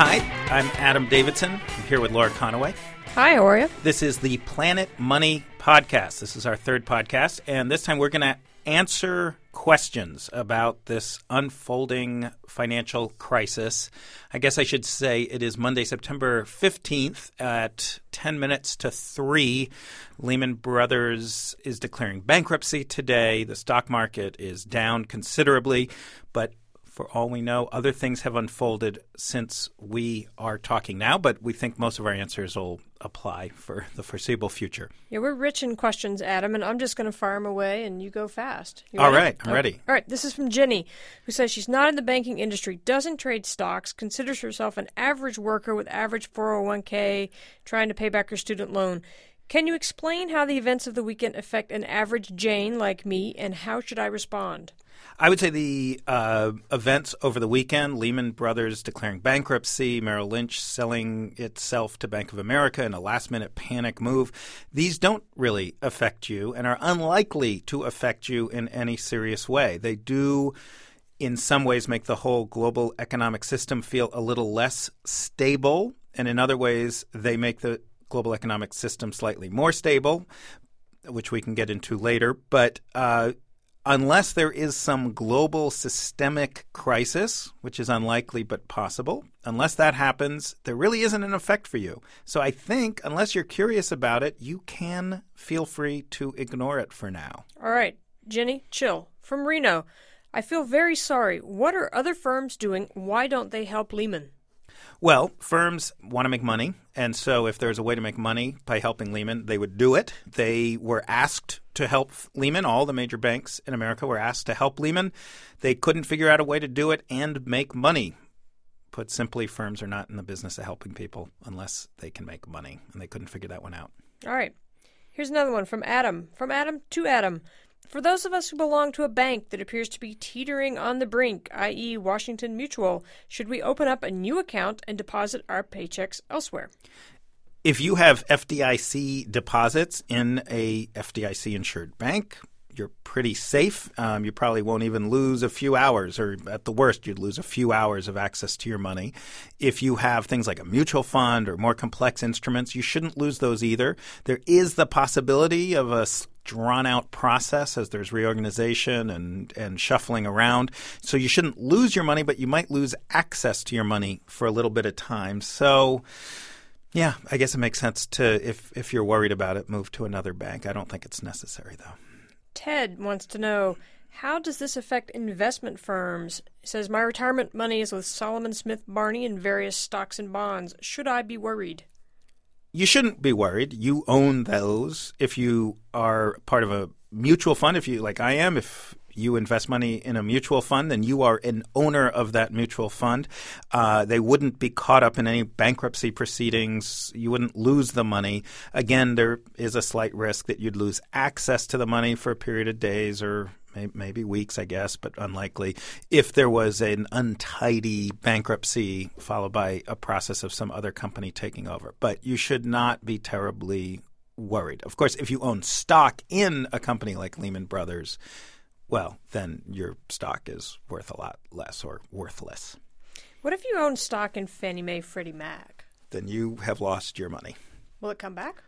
Hi, I'm Adam Davidson. I'm here with Laura Conaway. Hi, how are you? This is the Planet Money podcast. This is our third podcast, and this time we're going to answer questions about this unfolding financial crisis. I guess I should say it is Monday, September 15th at 10 minutes to 3. Lehman Brothers is declaring bankruptcy today. The stock market is down considerably, but for all we know, other things have unfolded since we are talking now, but we think most of our answers will apply for the foreseeable future. Yeah, we're rich in questions, Adam, and I'm just going to fire them away and you go fast. All right, I'm ready. All right, this is from Jenny, who says she's not in the banking industry, doesn't trade stocks, considers herself an average worker with average 401k, trying to pay back her student loan. Can you explain how the events of the weekend affect an average Jane like me, and how should I respond? I would say the events over the weekend, Lehman Brothers declaring bankruptcy, Merrill Lynch selling itself to Bank of America in a last-minute panic move, these don't really affect you and are unlikely to affect you in any serious way. They do in some ways make the whole global economic system feel a little less stable, and in other ways they make the global economic system slightly more stable, which we can get into later, but unless there is some global systemic crisis, which is unlikely but possible, unless that happens, there really isn't an effect for you. So I think unless you're curious about it, you can feel free to ignore it for now. All right, Jenny, chill. From Reno, I feel very sorry. What are other firms doing? Why don't they help Lehman? Well, firms want to make money, and so if there's a way to make money by helping Lehman, they would do it. They were asked to help Lehman. All the major banks in America were asked to help Lehman. They couldn't figure out a way to do it and make money. Put simply, firms are not in the business of helping people unless they can make money, and they couldn't figure that one out. All right. Here's another one from Adam. From Adam to Adam. For those of us who belong to a bank that appears to be teetering on the brink, i.e. Washington Mutual, should we open up a new account and deposit our paychecks elsewhere? If you have FDIC deposits in a FDIC-insured bank, you're pretty safe. You probably won't even lose a few hours, or at the worst, you'd lose a few hours of access to your money. If you have things like a mutual fund or more complex instruments, you shouldn't lose those either. There is the possibility of a drawn-out process as there's reorganization and shuffling around. So you shouldn't lose your money, but you might lose access to your money for a little bit of time. So yeah, I guess it makes sense to, if you're worried about it, move to another bank. I don't think it's necessary, though. Ted wants to know, how does this affect investment firms? He says, my retirement money is with Solomon Smith Barney and various stocks and bonds. Should I be worried? You shouldn't be worried. You own those. If you are part of a mutual fund, if you, like I am, if you invest money in a mutual fund, then you are an owner of that mutual fund. They wouldn't be caught up in any bankruptcy proceedings. You wouldn't lose the money. Again, there is a slight risk that you'd lose access to the money for a period of days or maybe weeks, I guess, but unlikely if there was an untidy bankruptcy followed by a process of some other company taking over. But you should not be terribly worried. Of course, if you own stock in a company like Lehman Brothers, well, then your stock is worth a lot less or worthless. What if you own stock in Fannie Mae, Freddie Mac? Then you have lost your money. Will it come back?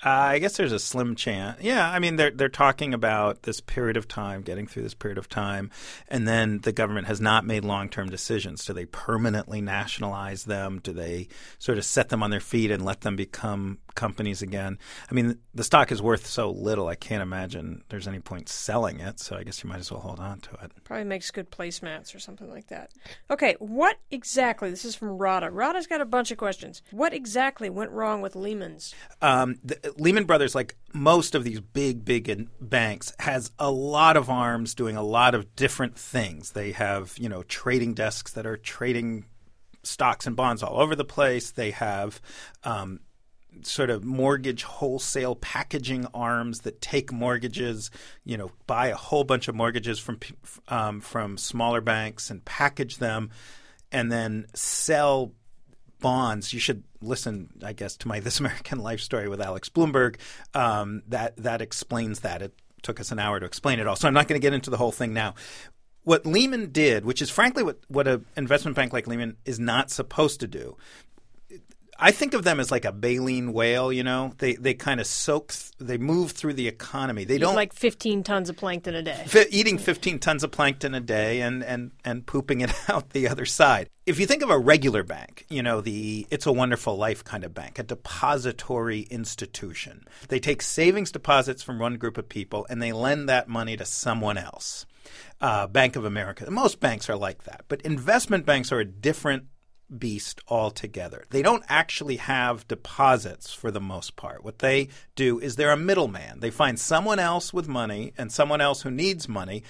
I guess there's a slim chance. Yeah, I mean, they're talking about this period of time, getting through this period of time, and then the government has not made long-term decisions. Do they permanently nationalize them? Do they sort of set them on their feet and let them become companies again? I mean, the stock is worth so little, I can't imagine there's any point selling it, so I guess you might as well hold on to it. Probably makes good placemats or something like that. Okay, what exactly – this is from Rada. Rada's got a bunch of questions. What exactly went wrong with Lehman's? Lehman Brothers, like most of these big banks, has a lot of arms doing a lot of different things. They have, trading desks that are trading stocks and bonds all over the place. They have sort of mortgage wholesale packaging arms that take mortgages, buy a whole bunch of mortgages from smaller banks and package them and then sell bonds. You should listen, I guess, to my This American Life story with Alex Bloomberg. That explains that. It took us an hour to explain it all. So I'm not going to get into the whole thing now. what Lehman did, which is frankly what an investment bank like Lehman is not supposed to do. I think of them as like a baleen whale, you know. They kind of soak they move through the economy. They don't like 15 tons of plankton a day. Eating 15 tons of plankton a day and pooping it out the other side. If you think of a regular bank, you know, the It's a Wonderful Life kind of bank, a depository institution. They take savings deposits from one group of people and they lend that money to someone else. Bank of America. Most banks are like that. But investment banks are a different beast altogether. They don't actually have deposits for the most part. What they do is they're a middleman. They find someone else with money and someone else who needs money,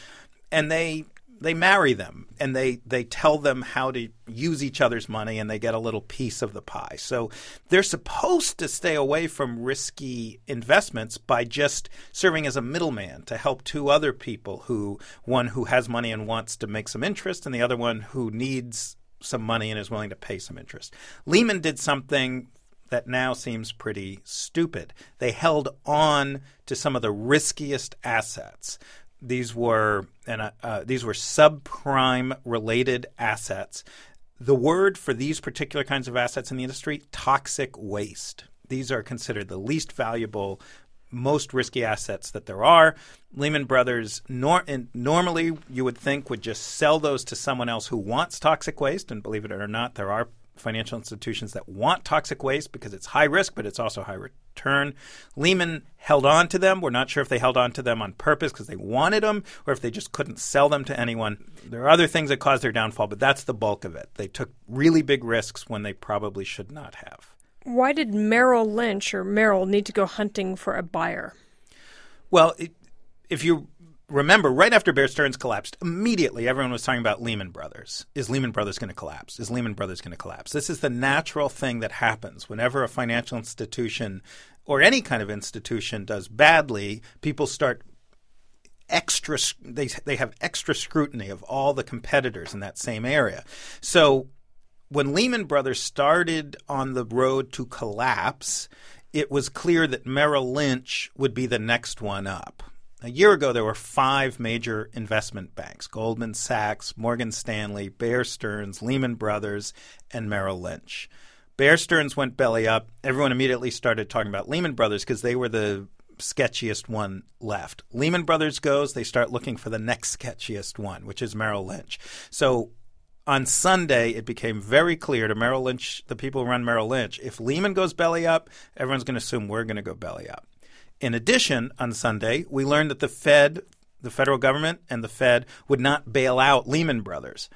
and they marry them, and they tell them how to use each other's money, and they get a little piece of the pie. So they're supposed to stay away from risky investments by just serving as a middleman to help two other people, who one who has money and wants to make some interest, and the other one who needs some money and is willing to pay some interest. Lehman did something that now seems pretty stupid. They held on to some of the riskiest assets. These were subprime related assets. The word for these particular kinds of assets in the industry, toxic waste. These are considered the least valuable, most risky assets that there are. Lehman Brothers, normally you would think, would just sell those to someone else who wants toxic waste. And believe it or not, there are financial institutions that want toxic waste because it's high risk, but it's also high return. Lehman held on to them. We're not sure if they held on to them on purpose because they wanted them or if they just couldn't sell them to anyone. There are other things that caused their downfall, but that's the bulk of it. They took really big risks when they probably should not have. Why did Merrill Lynch or Merrill need to go hunting for a buyer? Well, if you remember, right after Bear Stearns collapsed, immediately everyone was talking about Lehman Brothers. Is Lehman Brothers going to collapse? Is Lehman Brothers going to collapse? This is the natural thing that happens. Whenever a financial institution or any kind of institution does badly, people start they have extra scrutiny of all the competitors in that same area. So when Lehman Brothers started on the road to collapse, it was clear that Merrill Lynch would be the next one up. A year ago, there were 5 major investment banks: Goldman Sachs, Morgan Stanley, Bear Stearns, Lehman Brothers, and Merrill Lynch. Bear Stearns went belly up. Everyone immediately started talking about Lehman Brothers because they were the sketchiest one left. Lehman Brothers goes, they start looking for the next sketchiest one, which is Merrill Lynch. So on Sunday, it became very clear to Merrill Lynch, the people who run Merrill Lynch, if Lehman goes belly up, everyone's going to assume we're going to go belly up. In addition, on Sunday, we learned that the Fed, the federal government and the Fed, would not bail out Lehman Brothers.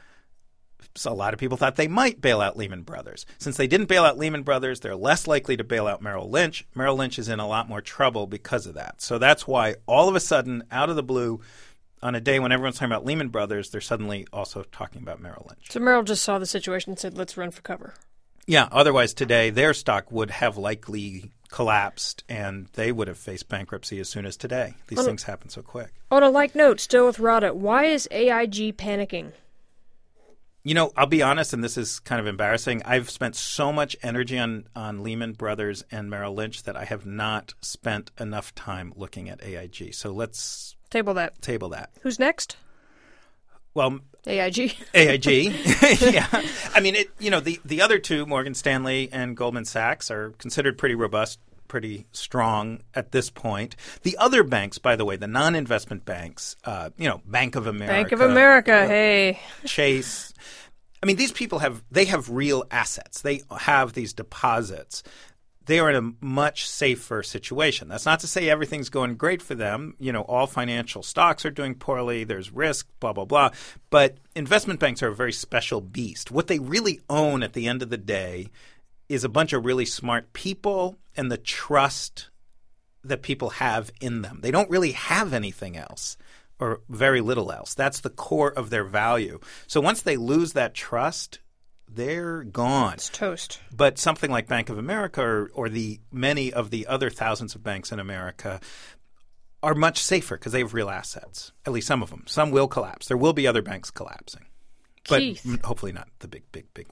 So a lot of people thought they might bail out Lehman Brothers. Since they didn't bail out Lehman Brothers, they're less likely to bail out Merrill Lynch. Merrill Lynch is in a lot more trouble because of that. So that's why all of a sudden, out of the blue, on a day when everyone's talking about Lehman Brothers, they're suddenly also talking about Merrill Lynch. So Merrill just saw the situation and said, let's run for cover. Yeah. Otherwise, today, their stock would have likely collapsed and they would have faced bankruptcy as soon as today. These things happen so quick. On a like note, still with Rada, why is AIG panicking? You know, I'll be honest, and this is kind of embarrassing. I've spent so much energy on Lehman Brothers and Merrill Lynch that I have not spent enough time looking at AIG. So let's Table that. Who's next? Well, AIG. Yeah. I mean, the other two, Morgan Stanley and Goldman Sachs, are considered pretty robust, pretty strong at this point. The other banks, by the way, the non-investment banks, Bank of America. Hey. Chase. I mean, these people have real assets. They have these deposits. They are in a much safer situation. That's not to say everything's going great for them. You know, all financial stocks are doing poorly. There's risk, blah, blah, blah. But investment banks are a very special beast. What they really own at the end of the day is a bunch of really smart people and the trust that people have in them. They don't really have anything else, or very little else. That's the core of their value. So once they lose that trust, they're gone. It's toast. But something like Bank of America or the many of the other thousands of banks in America are much safer because they have real assets, at least some of them. Some will collapse. There will be other banks collapsing. Keith. But hopefully not the big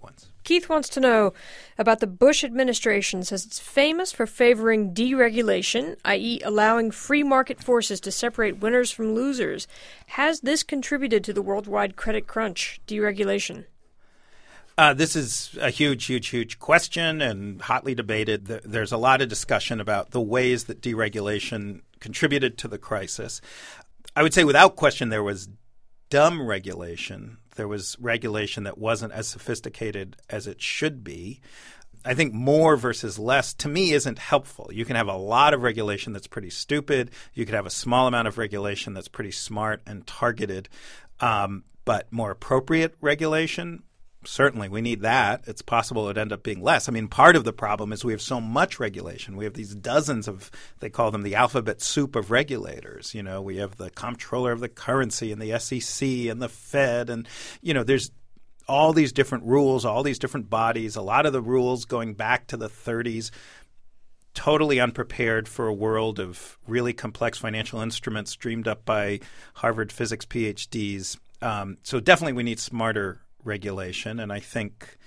ones. Keith wants to know about the Bush administration. Says it's famous for favoring deregulation, i.e. allowing free market forces to separate winners from losers. Has this contributed to the worldwide credit crunch, deregulation? This is a huge question and hotly debated. There's a lot of discussion about the ways that deregulation contributed to the crisis. I would say without question there was dumb regulation. There was regulation that wasn't as sophisticated as it should be. I think more versus less, to me, isn't helpful. You can have a lot of regulation that's pretty stupid. You could have a small amount of regulation that's pretty smart and targeted, but more appropriate regulation. Certainly, we need that. It's possible it would end up being less. I mean, part of the problem is we have so much regulation. We have these dozens of, they call them the alphabet soup of regulators. You know, we have the Comptroller of the Currency and the SEC and the Fed. And, you know, there's all these different rules, all these different bodies, a lot of the rules going back to the 30s, totally unprepared for a world of really complex financial instruments dreamed up by Harvard physics PhDs. So definitely we need smarter regulation, and I think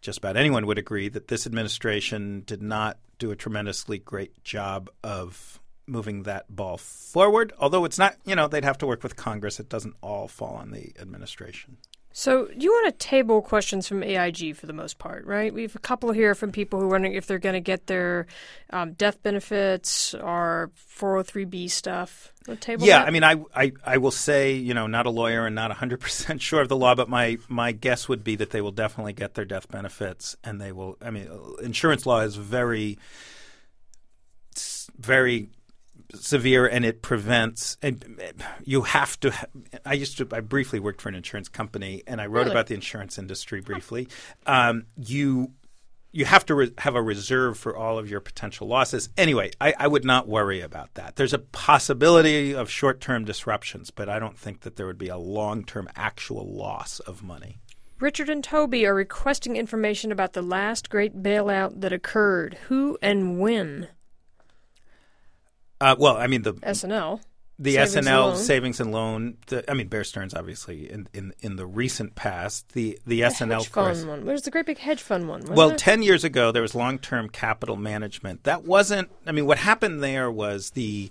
just about anyone would agree that this administration did not do a tremendously great job of moving that ball forward, although it's not, you know, they'd have to work with Congress. It doesn't all fall on the administration. So do you want to table questions from AIG for the most part, right? We have a couple here from people who are wondering if they're going to get their death benefits or 403B stuff. Table yeah, that? I mean, I will say, you know, not a lawyer and not 100% sure of the law, but my guess would be that they will definitely get their death benefits, and they will – I mean, insurance law is very severe, and it prevents. And you have to. I briefly worked for an insurance company, and I wrote about the insurance industry briefly. You have to have a reserve for all of your potential losses. Anyway, I would not worry about that. There's a possibility of short-term disruptions, but I don't think that there would be a long-term actual loss of money. Richard and Toby are requesting information about the last great bailout that occurred. Who and when? Well, I mean, the SNL. The savings SNL and savings and loan. I mean, Bear Stearns, obviously, in the recent past. The SNL hedge fund one. There's the great big hedge fund one. Well, 10 years ago, there was long-term capital management. That wasn't – I mean, what happened there was the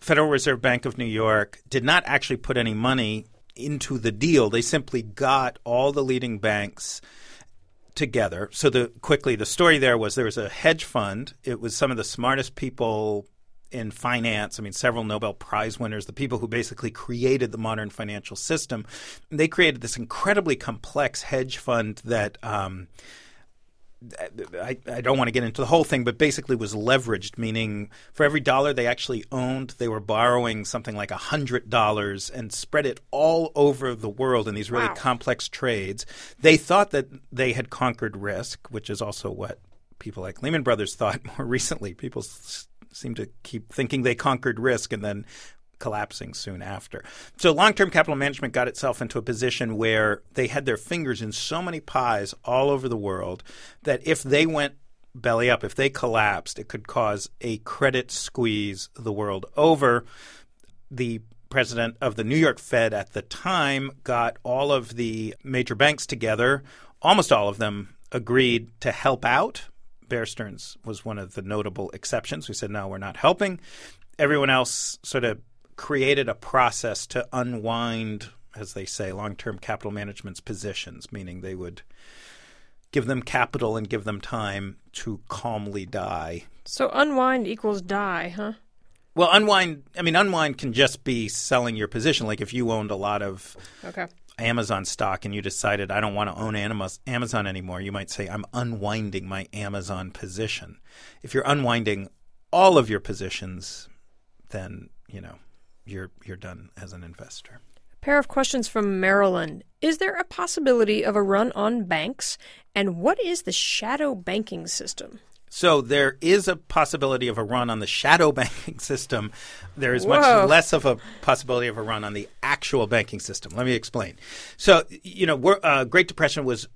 Federal Reserve Bank of New York did not actually put any money into the deal. They simply got all the leading banks – together. So the story there was a hedge fund. It was some of the smartest people in finance. I mean, several Nobel Prize winners, the people who basically created the modern financial system. They created this incredibly complex hedge fund that I don't want to get into the whole thing, but basically was leveraged, meaning for every dollar they actually owned, they were borrowing something like $100 and spread it all over the world in these really complex trades. They thought that they had conquered risk, which is also what people like Lehman Brothers thought more recently. People seem to keep thinking they conquered risk and then collapsing soon after. So long-term capital management got itself into a position where they had their fingers in so many pies all over the world that if they went belly up, if they collapsed, it could cause a credit squeeze the world over. The president of the New York Fed at the time got all of the major banks together. Almost all of them agreed to help out. Bear Stearns was one of the notable exceptions. We said, no, we're not helping. Everyone else sort of created a process to unwind, as they say, long-term capital management's positions, meaning they would give them capital and give them time to calmly die. So unwind equals die, huh? Well, unwind can just be selling your position. Like if you owned a lot of Amazon stock and you decided, I don't want to own Amazon anymore, you might say, I'm unwinding my Amazon position. If you're unwinding all of your positions, then, you know, you're done as an investor. A pair of questions from Maryland. Is there a possibility of a run on banks? And what is the shadow banking system? So there is a possibility of a run on the shadow banking system. There is much less of a possibility of a run on the actual banking system. Let me explain. So, you know, Great Depression was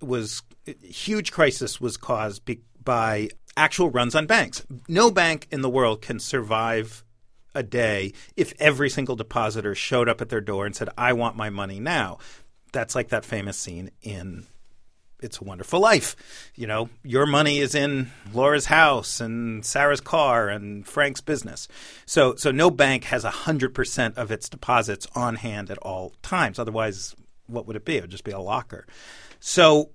huge crisis was caused by actual runs on banks. No bank in the world can survive a day if every single depositor showed up at their door and said, I want my money now. that's like that famous scene in It's a Wonderful Life. You know, your money is in Laura's house and Sarah's car and Frank's business. So no bank has 100% of its deposits on hand at all times. Otherwise, what would it be? It would just be a locker. So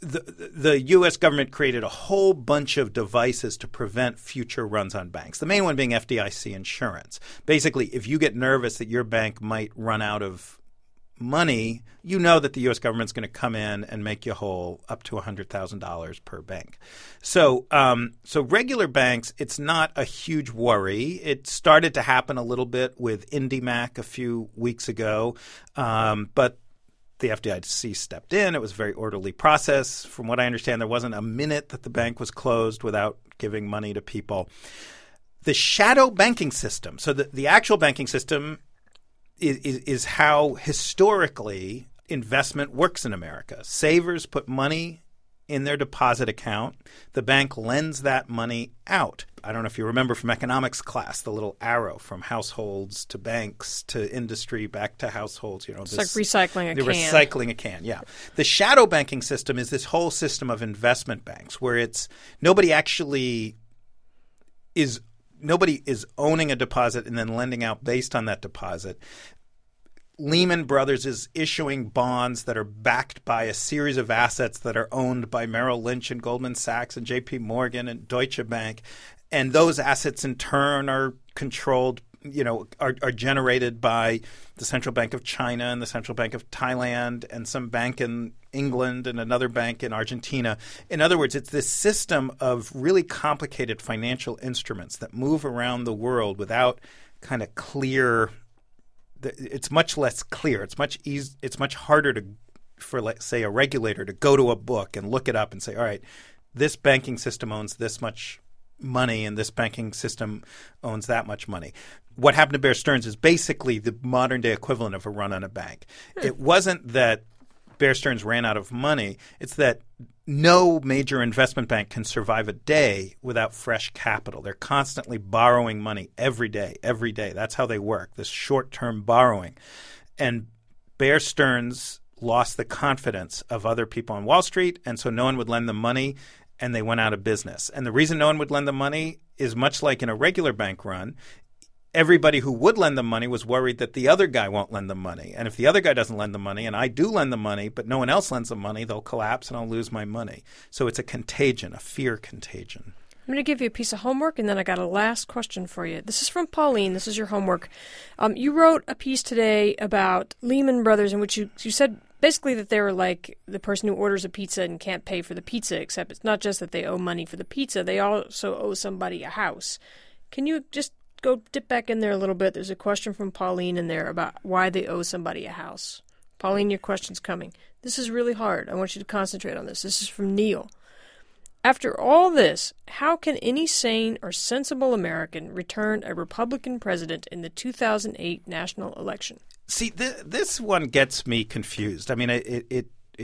the U.S. government created a whole bunch of devices to prevent future runs on banks, the main one being FDIC insurance. Basically, if you get nervous that your bank might run out of money, you know that the U.S. government's going to come in and make you whole up to $100,000 per bank. So regular banks, it's not a huge worry. It started to happen a little bit with IndyMac a few weeks ago, but the FDIC stepped in. It was a very orderly process. From what I understand, there wasn't a minute that the bank was closed without giving money to people. The shadow banking system, so the actual banking system is how historically investment works in America. Savers put money in their deposit account. The bank lends that money out. I don't know if you remember from economics class, the little arrow from households to banks to industry back to households. You know, it's this, like recycling a can. Recycling a can, yeah. The shadow banking system is this whole system of investment banks where it's nobody is owning a deposit and then lending out based on that deposit. Lehman Brothers is issuing bonds that are backed by a series of assets that are owned by Merrill Lynch and Goldman Sachs and J.P. Morgan and Deutsche Bank. And those assets in turn are controlled, you know, are generated by the Central Bank of China and the Central Bank of Thailand and some bank in England and another bank in Argentina. In other words, it's this system of really complicated financial instruments that move around the world without kind of clear – it's much less clear. It's much harder for, let's say, a regulator to go to a book and look it up and say, all right, this banking system owns this much money and this banking system owns that much money. What happened to Bear Stearns is basically the modern-day equivalent of a run on a bank. It wasn't that – Bear Stearns ran out of money. It's that no major investment bank can survive a day without fresh capital. They're constantly borrowing money every day, every day. That's how they work, this short-term borrowing. And Bear Stearns lost the confidence of other people on Wall Street, and so no one would lend them money, and they went out of business. And the reason no one would lend them money is much like in a regular bank run. Everybody who would lend them money was worried that the other guy won't lend them money. And if the other guy doesn't lend them money and I do lend them money but no one else lends them money, they'll collapse and I'll lose my money. So it's a contagion, a fear contagion. I'm going to give you a piece of homework and then I got a last question for you. This is from Pauline. This is your homework. You wrote a piece today about Lehman Brothers in which you said basically that they were like the person who orders a pizza and can't pay for the pizza, except it's not just that they owe money for the pizza. They also owe somebody a house. Can you just go dip back in there a little bit? There's a question from Pauline in there about why they owe somebody a house. Pauline, your question's coming. This is really hard. I want you to concentrate on this. This is from Neil. After all this, how can any sane or sensible American return a Republican president in the 2008 national election? See, this one gets me confused. I mean,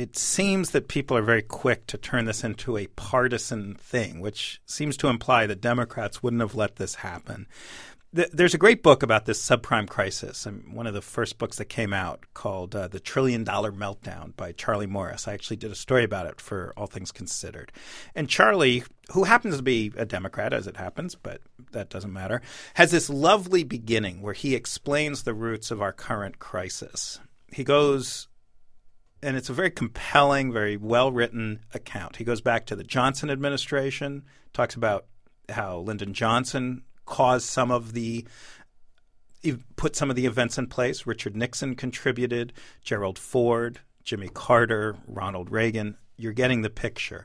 it seems that people are very quick to turn this into a partisan thing, which seems to imply that Democrats wouldn't have let this happen. There's a great book about this subprime crisis, and one of the first books that came out called The Trillion Dollar Meltdown by Charlie Morris. I actually did a story about it for All Things Considered. And Charlie, who happens to be a Democrat as it happens, but that doesn't matter, has this lovely beginning where he explains the roots of our current crisis. He goes – and it's a very compelling, very well-written account. He goes back to the Johnson administration, talks about how Lyndon Johnson put some of the events in place. Richard Nixon contributed, Gerald Ford, Jimmy Carter, Ronald Reagan. You're getting the picture.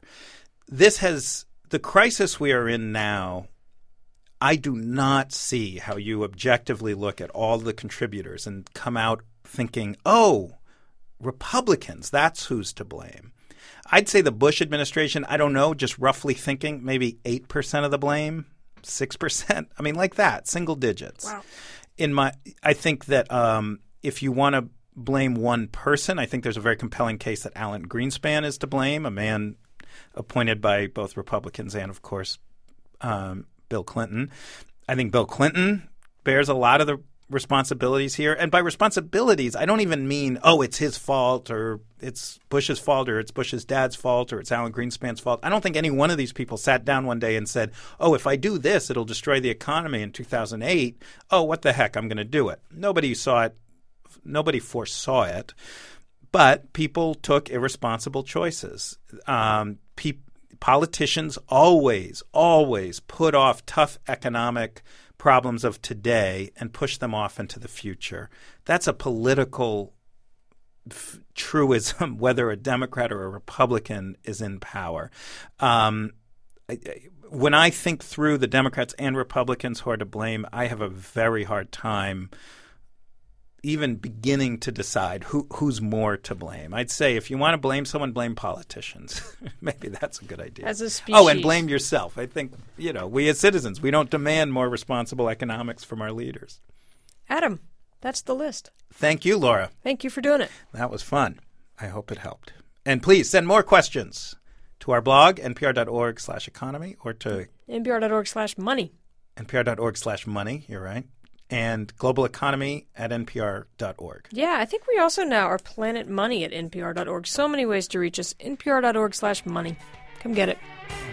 The crisis we are in now, I do not see how you objectively look at all the contributors and come out thinking, oh, Republicans, that's who's to blame. I'd say the Bush administration, I don't know, just roughly thinking, maybe 8% of the blame, 6%. I mean, like that, single digits. Wow. I think that if you want to blame one person, I think there's a very compelling case that Alan Greenspan is to blame, a man appointed by both Republicans and, of course, Bill Clinton. I think Bill Clinton bears a lot of the responsibilities here. And by responsibilities, I don't even mean, oh, it's his fault or it's Bush's fault or it's Bush's dad's fault or it's Alan Greenspan's fault. I don't think any one of these people sat down one day and said, oh, if I do this, it'll destroy the economy in 2008. Oh, what the heck? I'm going to do it. Nobody saw it. Nobody foresaw it. But people took irresponsible choices. Politicians always put off tough economic problems of today and push them off into the future. That's a political truism, whether a Democrat or a Republican is in power. When I think through the Democrats and Republicans who are to blame, I have a very hard time even beginning to decide who's more to blame. I'd say if you want to blame someone, blame politicians. Maybe that's a good idea. As a species. Oh, and blame yourself. I think, you know, we as citizens, we don't demand more responsible economics from our leaders. Adam, that's the list. Thank you, Laura. Thank you for doing it. That was fun. I hope it helped. And please send more questions to our blog, npr.org/economy or to npr.org/money. npr.org/money. You're right. And global economy at npr.org. Yeah, I think we also now are Planet Money at npr.org. So many ways to reach us. npr.org/money. Come get it.